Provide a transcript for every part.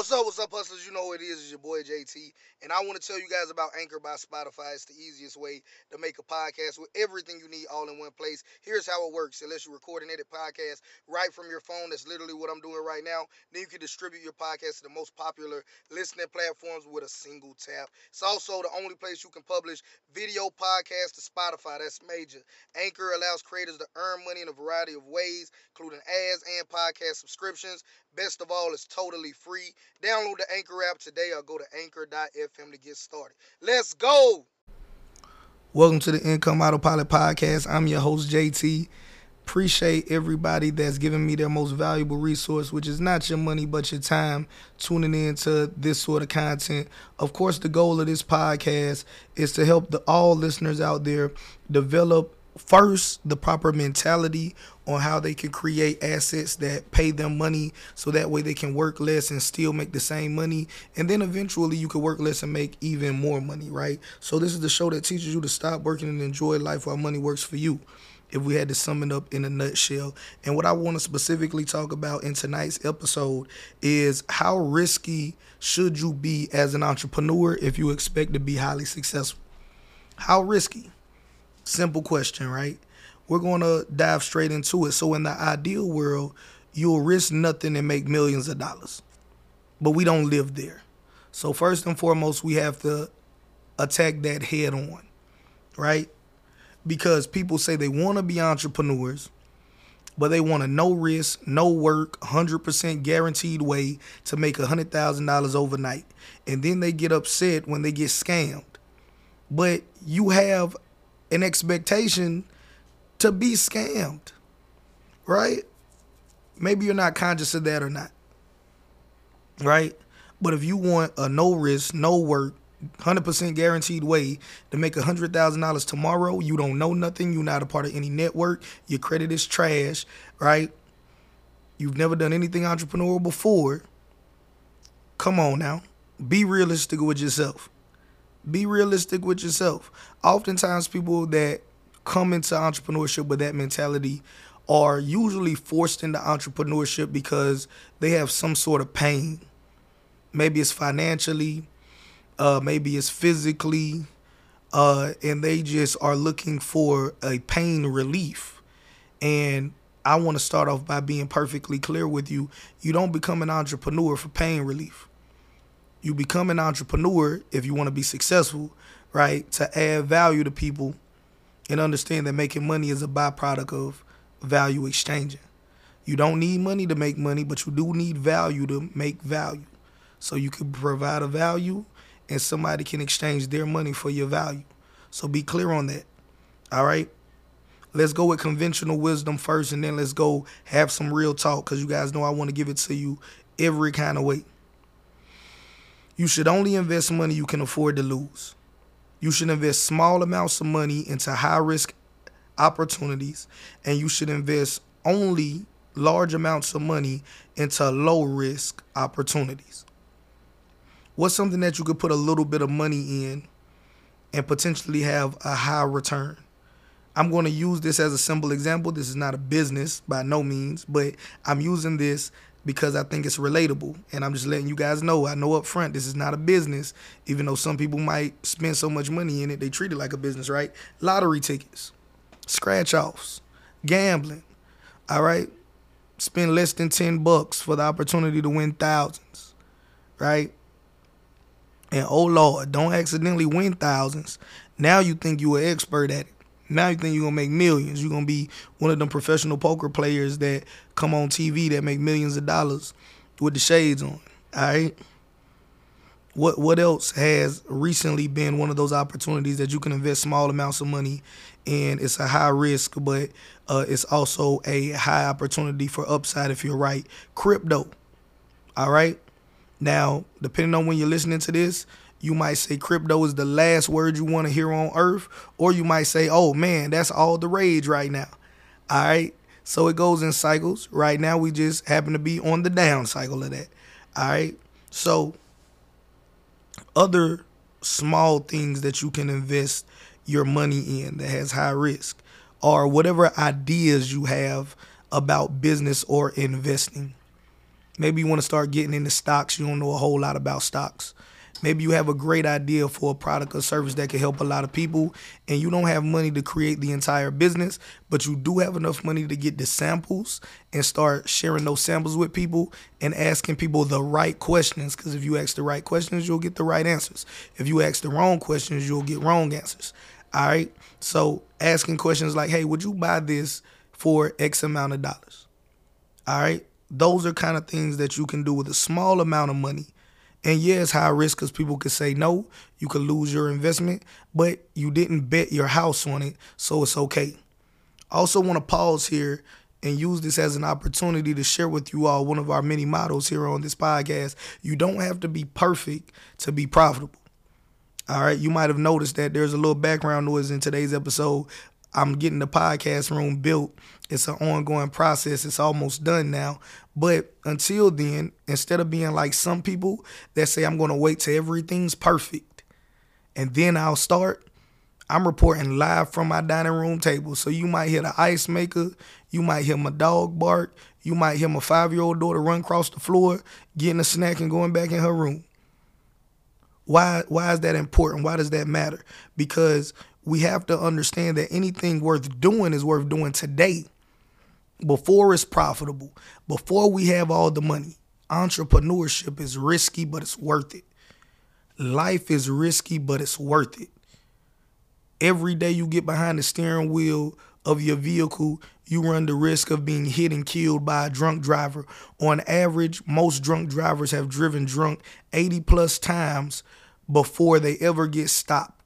What's up, hustlers? You know what it is. It's your boy, JT. And I want to tell you guys about Anchor by Spotify. It's the easiest way to make a podcast with everything you need all in one place. Here's how it works. Unless you're recording edit podcast right from your phone, that's literally what I'm doing right now. Then you can distribute your podcast to the most popular listening platforms with a single tap. It's also the only place you can publish video podcasts to Spotify. That's major. Anchor allows creators to earn money in a variety of ways, including ads and podcast subscriptions. Best of all, it's totally free. Download the Anchor app today or go to anchor.fm to get started. Let's go! Welcome to the Income Autopilot Podcast. I'm your host, JT. Appreciate everybody that's giving me their most valuable resource, which is not your money but your time, tuning in to this sort of content. Of course, the goal of this podcast is to help all listeners out there develop first the proper mentality on how they can create assets that pay them money, so that way they can work less and still make the same money, and then eventually you can work less and make even more money, right? So this is the show that teaches you to stop working and enjoy life while money works for you, if we had to sum it up in a nutshell. And what I want to specifically talk about in tonight's episode is how risky should you be as an entrepreneur if you expect to be highly successful. How risky? Simple question, right? We're going to dive straight into it. So in the ideal world, you'll risk nothing and make millions of dollars. But we don't live there. So first and foremost, we have to attack that head on, right? Because people say they want to be entrepreneurs, but they want a no risk, no work, 100% guaranteed way to make $100,000 overnight. And then they get upset when they get scammed. But you have an expectation to be scammed, right? Maybe you're not conscious of that or not, right? But if you want a no risk, no work, 100% guaranteed way to make $100,000 tomorrow, you don't know nothing, you're not a part of any network, your credit is trash, right? You've never done anything entrepreneurial before. Come on now, be realistic with yourself. Be realistic with yourself. Oftentimes people that come into entrepreneurship with that mentality are usually forced into entrepreneurship because they have some sort of pain. Maybe it's financially, maybe it's physically, and they just are looking for a pain relief. And I want to start off by being perfectly clear with you. You don't become an entrepreneur for pain relief. You become an entrepreneur if you want to be successful, right? To add value to people and understand that making money is a byproduct of value exchanging. You don't need money to make money, but you do need value to make value. So you can provide a value and somebody can exchange their money for your value. So be clear on that, all right? Let's go with conventional wisdom first, and then let's go have some real talk, because you guys know I want to give it to you every kind of way. You should only invest money you can afford to lose. You should invest small amounts of money into high-risk opportunities, and you should invest only large amounts of money into low-risk opportunities. What's something that you could put a little bit of money in and potentially have a high return? I'm going to use this as a simple example. This is not a business by no means, but I'm using this because I think it's relatable, and I'm just letting you guys know. I know up front, this is not a business, even though some people might spend so much money in it, they treat it like a business, right? Lottery tickets, scratch-offs, gambling, all right? Spend less than $10 for the opportunity to win thousands, right? And, oh, Lord, don't accidentally win thousands. Now you think you're an expert at it. Now you think you're going to make millions. You're going to be one of them professional poker players that come on TV that make millions of dollars with the shades on, all right? What else has recently been one of those opportunities that you can invest small amounts of money in? It's a high risk, but it's also a high opportunity for upside if you're right. Crypto, all right? Now, depending on when you're listening to this, you might say crypto is the last word you want to hear on earth, or you might say, oh, man, that's all the rage right now. All right. So it goes in cycles. Right now, we just happen to be on the down cycle of that. All right. So other small things that you can invest your money in that has high risk, or whatever ideas you have about business or investing. Maybe you want to start getting into stocks. You don't know a whole lot about stocks. Maybe you have a great idea for a product or service that can help a lot of people, and you don't have money to create the entire business, but you do have enough money to get the samples and start sharing those samples with people and asking people the right questions, because if you ask the right questions, you'll get the right answers. If you ask the wrong questions, you'll get wrong answers. All right? So asking questions like, hey, would you buy this for X amount of dollars? All right? Those are kind of things that you can do with a small amount of money. And yeah, it's high risk because people could say no, you could lose your investment, but you didn't bet your house on it, so it's okay. I also want to pause here and use this as an opportunity to share with you all one of our many mottos here on this podcast. You don't have to be perfect to be profitable. All right, you might have noticed that there's a little background noise in today's episode. I'm getting the podcast room built. It's an ongoing process. It's almost done now. But until then, instead of being like some people that say, I'm going to wait till everything's perfect and then I'll start, I'm reporting live from my dining room table. So you might hear the ice maker. You might hear my dog bark. You might hear my 5-year-old daughter run across the floor, getting a snack and going back in her room. Why is that important? Why does that matter? Because we have to understand that anything worth doing is worth doing today before it's profitable, before we have all the money. Entrepreneurship is risky, but it's worth it. Life is risky, but it's worth it. Every day you get behind the steering wheel of your vehicle, you run the risk of being hit and killed by a drunk driver. On average, most drunk drivers have driven drunk 80 plus times before they ever get stopped.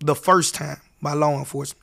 The first time by law enforcement.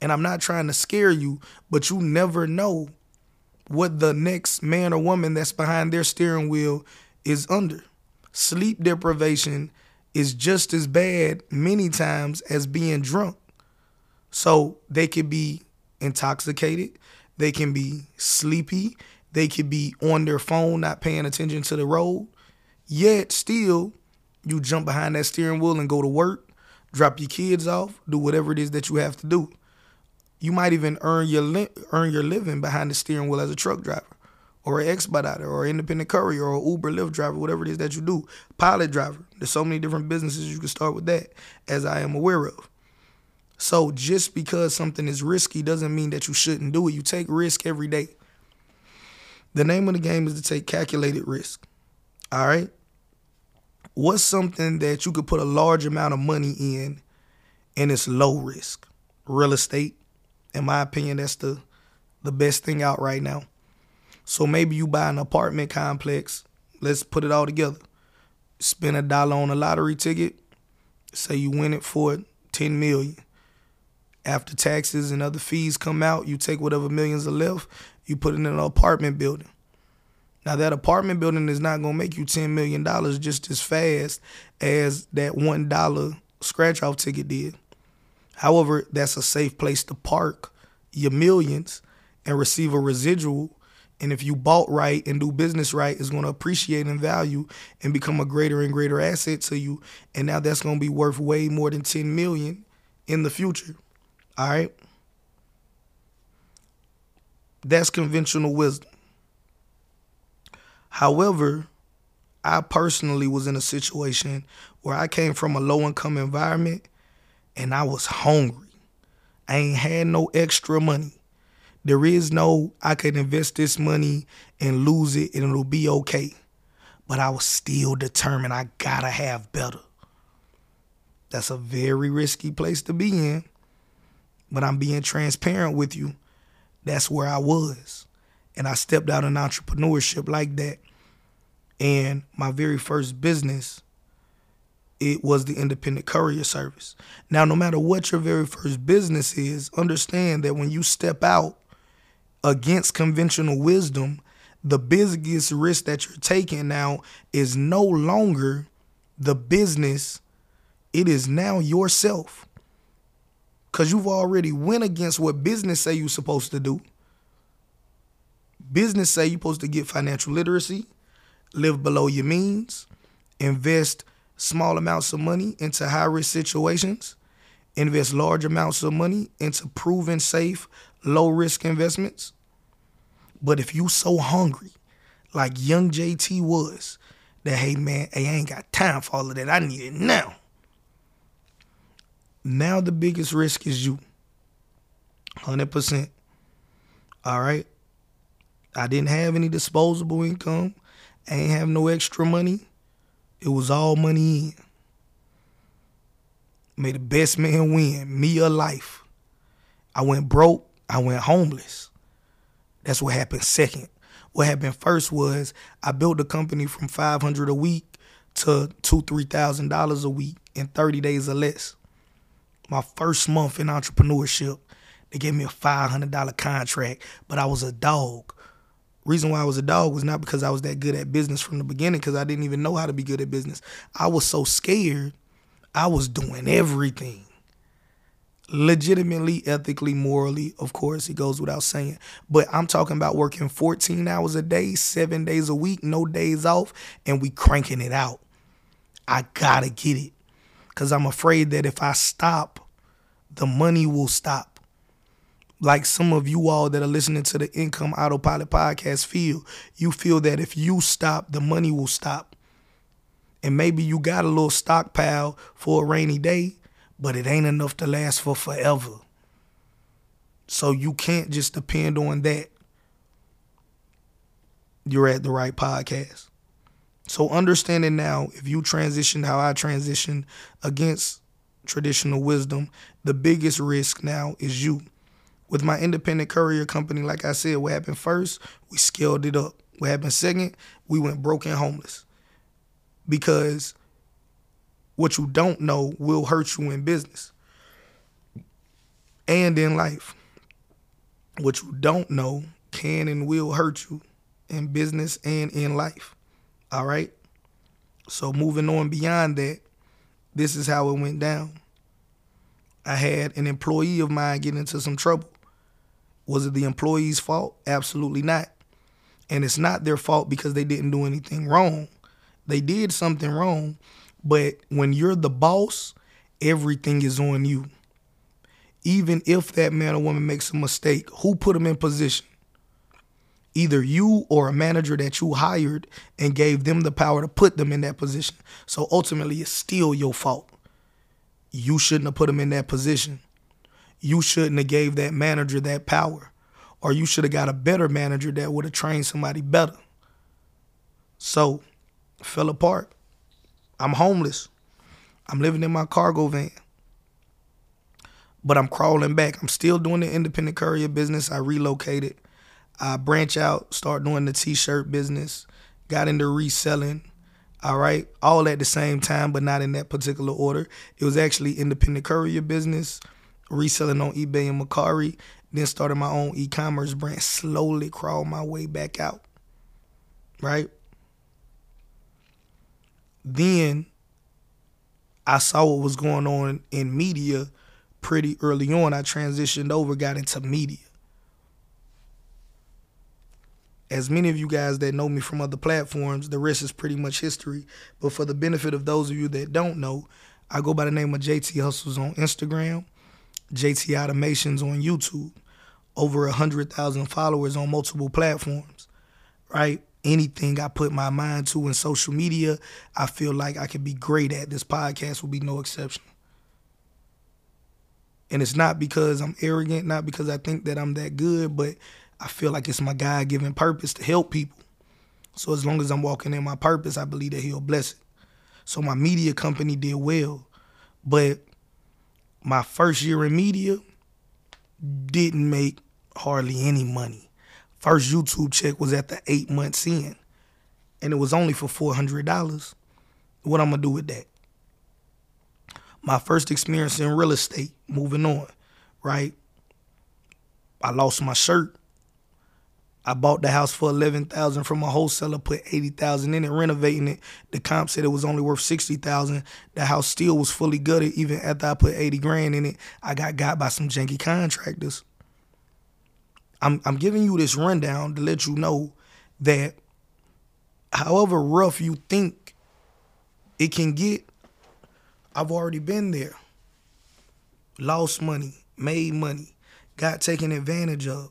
And I'm not trying to scare you, but you never know what the next man or woman that's behind their steering wheel is under. Sleep deprivation is just as bad many times as being drunk. So they could be intoxicated. They can be sleepy. They could be on their phone, not paying attention to the road. Yet still, you jump behind that steering wheel and go to work, drop your kids off, do whatever it is that you have to do. You might even earn your living behind the steering wheel as a truck driver or an expediter or independent courier or Uber, Lyft driver, whatever it is that you do. Pilot driver. There's so many different businesses you can start with that, as I am aware of. So just because something is risky doesn't mean that you shouldn't do it. You take risk every day. The name of the game is to take calculated risk. All right? What's something that you could put a large amount of money in and it's low risk? Real estate. In my opinion, that's the best thing out right now. So maybe you buy an apartment complex. Let's put it all together. Spend $1 on a lottery ticket. Say you win it for $10 million. After taxes and other fees come out, you take whatever millions are left, you put it in an apartment building. Now, that apartment building is not going to make you $10 million just as fast as that $1 scratch-off ticket did. However, that's a safe place to park your millions and receive a residual. And if you bought right and do business right, it's going to appreciate in value and become a greater and greater asset to you. And now that's going to be worth way more than $10 million in the future. All right? That's conventional wisdom. However, I personally was in a situation where I came from a low-income environment and I was hungry. I ain't had no extra money. There is no, I could invest this money and lose it and it'll be okay. But I was still determined I gotta have better. That's a very risky place to be in, but I'm being transparent with you. That's where I was. And I stepped out in entrepreneurship like that. And my very first business, it was the independent courier service. Now, no matter what your very first business is, understand that when you step out against conventional wisdom, the biggest risk that you're taking now is no longer the business. It is now yourself. Because you've already went against what business say you're supposed to do. Business say you're supposed to get financial literacy, live below your means, invest small amounts of money into high-risk situations, invest large amounts of money into proven safe, low-risk investments. But if you so hungry, like young JT was, that, hey, man, I ain't got time for all of that. I need it now. Now the biggest risk is you. 100%. All right? I didn't have any disposable income. I ain't have no extra money. It was all money in. May the best man win. Me or life. I went broke. I went homeless. That's what happened second. What happened first was I built the company from $500 a week to $2,000, $3,000 a week in 30 days or less. My first month in entrepreneurship, they gave me a $500 contract, but I was a dog. Reason why I was a dog was not because I was that good at business from the beginning, because I didn't even know how to be good at business. I was so scared, I was doing everything. Legitimately, ethically, morally, of course, it goes without saying. But I'm talking about working 14 hours a day, 7 days a week, no days off, and we cranking it out. I gotta get it. Because I'm afraid that if I stop, the money will stop. Like some of you all that are listening to the Income Autopilot Podcast feel, you feel that if you stop, the money will stop. And maybe you got a little stockpile for a rainy day, but it ain't enough to last for forever. So you can't just depend on that. You're at the right podcast. So understanding now, if you transitioned how I transitioned against traditional wisdom, the biggest risk now is you. With my independent courier company, like I said, what happened first, we scaled it up. What happened second, we went broke and homeless. Because what you don't know will hurt you in business and in life. What you don't know can and will hurt you in business and in life. All right. So moving on beyond that, this is how it went down. I had an employee of mine get into some trouble. Was it the employee's fault? Absolutely not. And it's not their fault because they didn't do anything wrong. They did something wrong. But when you're the boss, everything is on you. Even if that man or woman makes a mistake, who put them in position? Either you or a manager that you hired and gave them the power to put them in that position. So ultimately, it's still your fault. You shouldn't have put them in that position. You shouldn't have gave that manager that power. Or you should have got a better manager that would have trained somebody better. So, fell apart. I'm homeless. I'm living in my cargo van. But I'm crawling back. I'm still doing the independent courier business. I relocated. I branch out, start doing the T-shirt business, got into reselling, all right? All at the same time, but not in that particular order. It was actually independent courier business, reselling on eBay and Macari, then started my own e-commerce brand, slowly crawled my way back out, right? Then I saw what was going on in media pretty early on. I transitioned over, got into media. As many of you guys that know me from other platforms, the rest is pretty much history. But for the benefit of those of you that don't know, I go by the name of JT Hustles on Instagram, JT Automations on YouTube, over 100,000 followers on multiple platforms, right? Anything I put my mind to in social media, I feel like I could be great at. This podcast will be no exception. And it's not because I'm arrogant, not because I think that I'm that good, but I feel like it's my God-given purpose to help people. So as long as I'm walking in my purpose, I believe that he'll bless it. So my media company did well, but my first year in media didn't make hardly any money. First YouTube check was at the 8 months in, and it was only for $400. What I'm going to do with that? My first experience in real estate, moving on, right? I lost my shirt. I bought the house for $11,000 from a wholesaler, put $80,000 in it, renovating it. The comp said it was only worth $60,000. The house still was fully gutted even after I put $80,000 in it. I got by some janky contractors. I'm giving you this rundown to let you know that however rough you think it can get, I've already been there. Lost money, made money, got taken advantage of.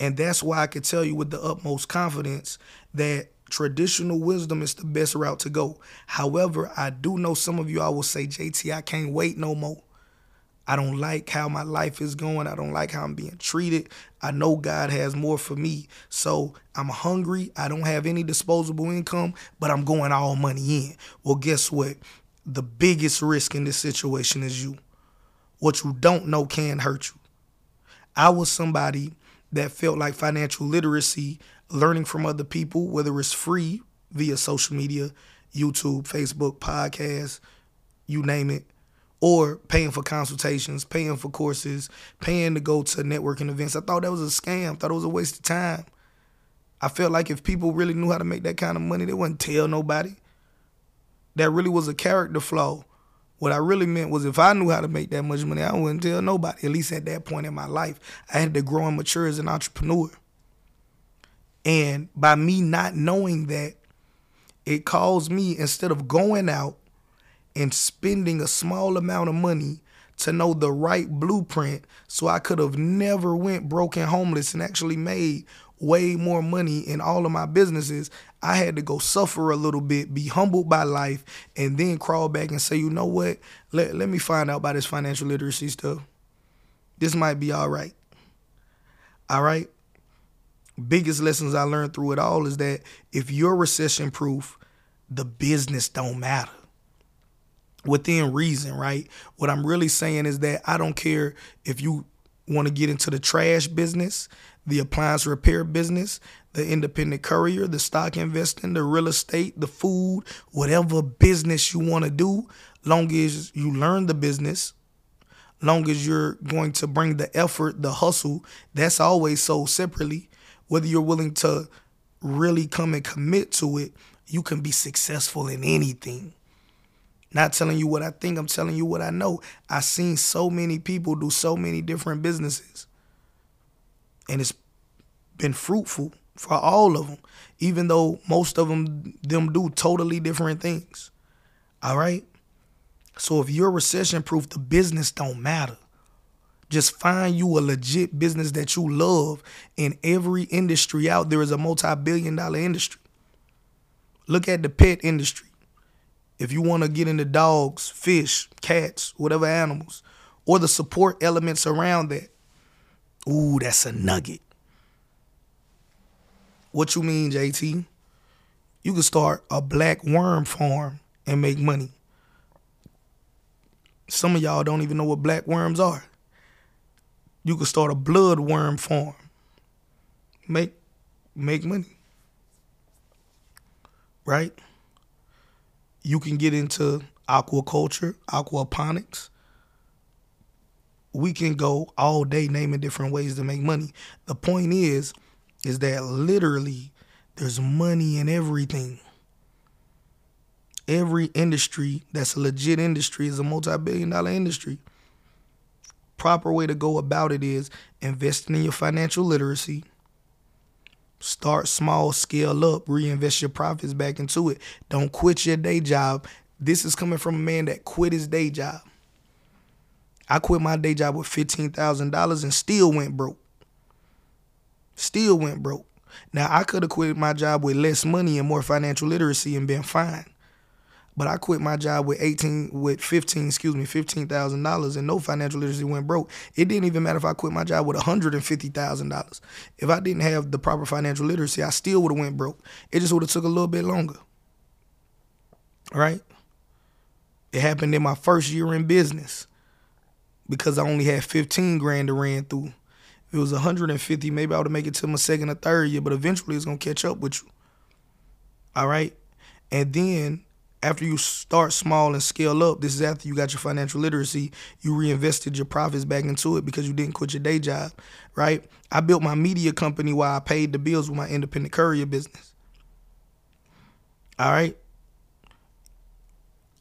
And that's why I could tell you with the utmost confidence that traditional wisdom is the best route to go. However, I do know some of you, I will say, JT, I can't wait no more. I don't like how my life is going. I don't like how I'm being treated. I know God has more for me. So I'm hungry. I don't have any disposable income, but I'm going all money in. Well, guess what? The biggest risk in this situation is you. What you don't know can hurt you. I was somebody that felt like financial literacy, learning from other people, whether it's free via social media, YouTube, Facebook, podcasts, you name it, or paying for consultations, paying for courses, paying to go to networking events. I thought that was a scam. I thought it was a waste of time. I felt like if people really knew how to make that kind of money, they wouldn't tell nobody. That really was a character flaw. What I really meant was if I knew how to make that much money, I wouldn't tell nobody, at least at that point in my life. I had to grow and mature as an entrepreneur. And by me not knowing that, it caused me, instead of going out and spending a small amount of money to know the right blueprint, so I could have never went broke and homeless and actually made way more money in all of my businesses, I had to go suffer a little bit, be humbled by life, and then crawl back and say, you know what, let me find out about this financial literacy stuff. This might be all right. All right? Biggest lessons I learned through it all is that if you're recession proof, the business don't matter. Within reason, right? What I'm really saying is that I don't care if you want to get into the trash business, the appliance repair business, the independent courier, the stock investing, the real estate, the food, whatever business you want to do, long as you learn the business, long as you're going to bring the effort, the hustle, that's always sold separately. Whether you're willing to really come and commit to it, you can be successful in anything. Not telling you what I think, I'm telling you what I know. I've seen so many people do so many different businesses. And it's been fruitful for all of them, even though most of them do totally different things. All right? So if you're recession-proof, the business don't matter. Just find you a legit business that you love. In every industry out there is a multi-billion-dollar industry. Look at the pet industry. If you want to get into dogs, fish, cats, whatever animals, or the support elements around that, ooh, that's a nugget. What you mean, JT? You can start a black worm farm and make money. Some of y'all don't even know what black worms are. You can start a blood worm farm. Make money. Right? You can get into aquaculture, aquaponics. We can go all day naming different ways to make money. The point is that literally there's money in everything. Every industry that's a legit industry is a multi-billion-dollar industry. Proper way to go about it is investing in your financial literacy. Start small, scale up, reinvest your profits back into it. Don't quit your day job. This is coming from a man that quit his day job. I quit my day job with $15,000 and still went broke. Still went broke. Now, I could have quit my job with less money and more financial literacy and been fine. But I quit my job with $15,000 and no financial literacy, went broke. It didn't even matter if I quit my job with $150,000. If I didn't have the proper financial literacy, I still would have went broke. It just would have took a little bit longer. All right? It happened in my first year in business because I only had $15,000 to ran through. If it was $150,000, maybe I would have made it to my second or third year, but eventually it's going to catch up with you. All right? And then after you start small and scale up, this is after you got your financial literacy, you reinvested your profits back into it because you didn't quit your day job, right? I built my media company while I paid the bills with my independent courier business, all right?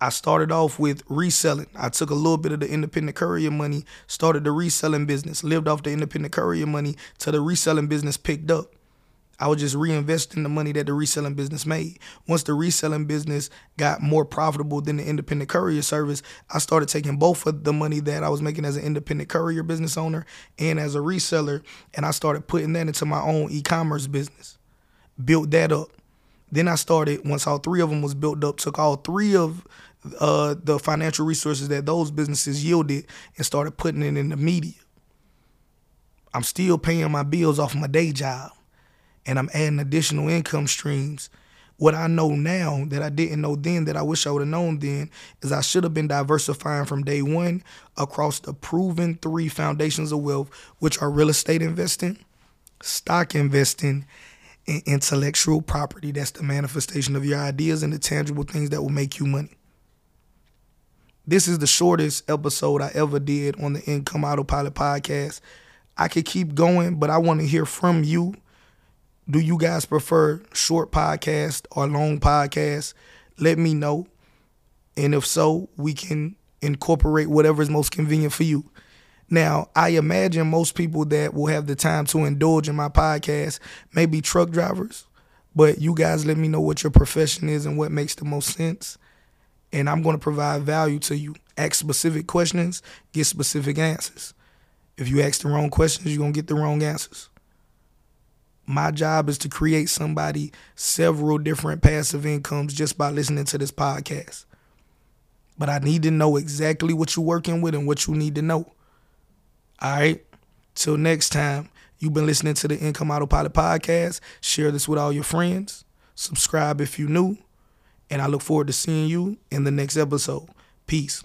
I started off with reselling. I took a little bit of the independent courier money, started the reselling business, lived off the independent courier money till the reselling business picked up. I was just reinvesting the money that the reselling business made. Once the reselling business got more profitable than the independent courier service, I started taking both of the money that I was making as an independent courier business owner and as a reseller, and I started putting that into my own e-commerce business, built that up. Then I started, once all three of them was built up, took all three of the financial resources that those businesses yielded and started putting it in the media. I'm still paying my bills off my day job, and I'm adding additional income streams. What I know now that I didn't know then, that I wish I would have known then, is I should have been diversifying from day one across the proven three foundations of wealth, which are real estate investing, stock investing, and intellectual property. That's the manifestation of your ideas and the tangible things that will make you money. This is the shortest episode I ever did on the Income Autopilot Podcast. I could keep going, but I want to hear from you. Do you guys prefer short podcasts or long podcasts? Let me know. And if so, we can incorporate whatever is most convenient for you. Now, I imagine most people that will have the time to indulge in my podcast may be truck drivers, but you guys let me know what your profession is and what makes the most sense. And I'm going to provide value to you. Ask specific questions, get specific answers. If you ask the wrong questions, you're going to get the wrong answers. My job is to create somebody several different passive incomes just by listening to this podcast. But I need to know exactly what you're working with and what you need to know. All right? Till next time, you've been listening to the Income Autopilot Podcast. Share this with all your friends. Subscribe if you're new. And I look forward to seeing you in the next episode. Peace.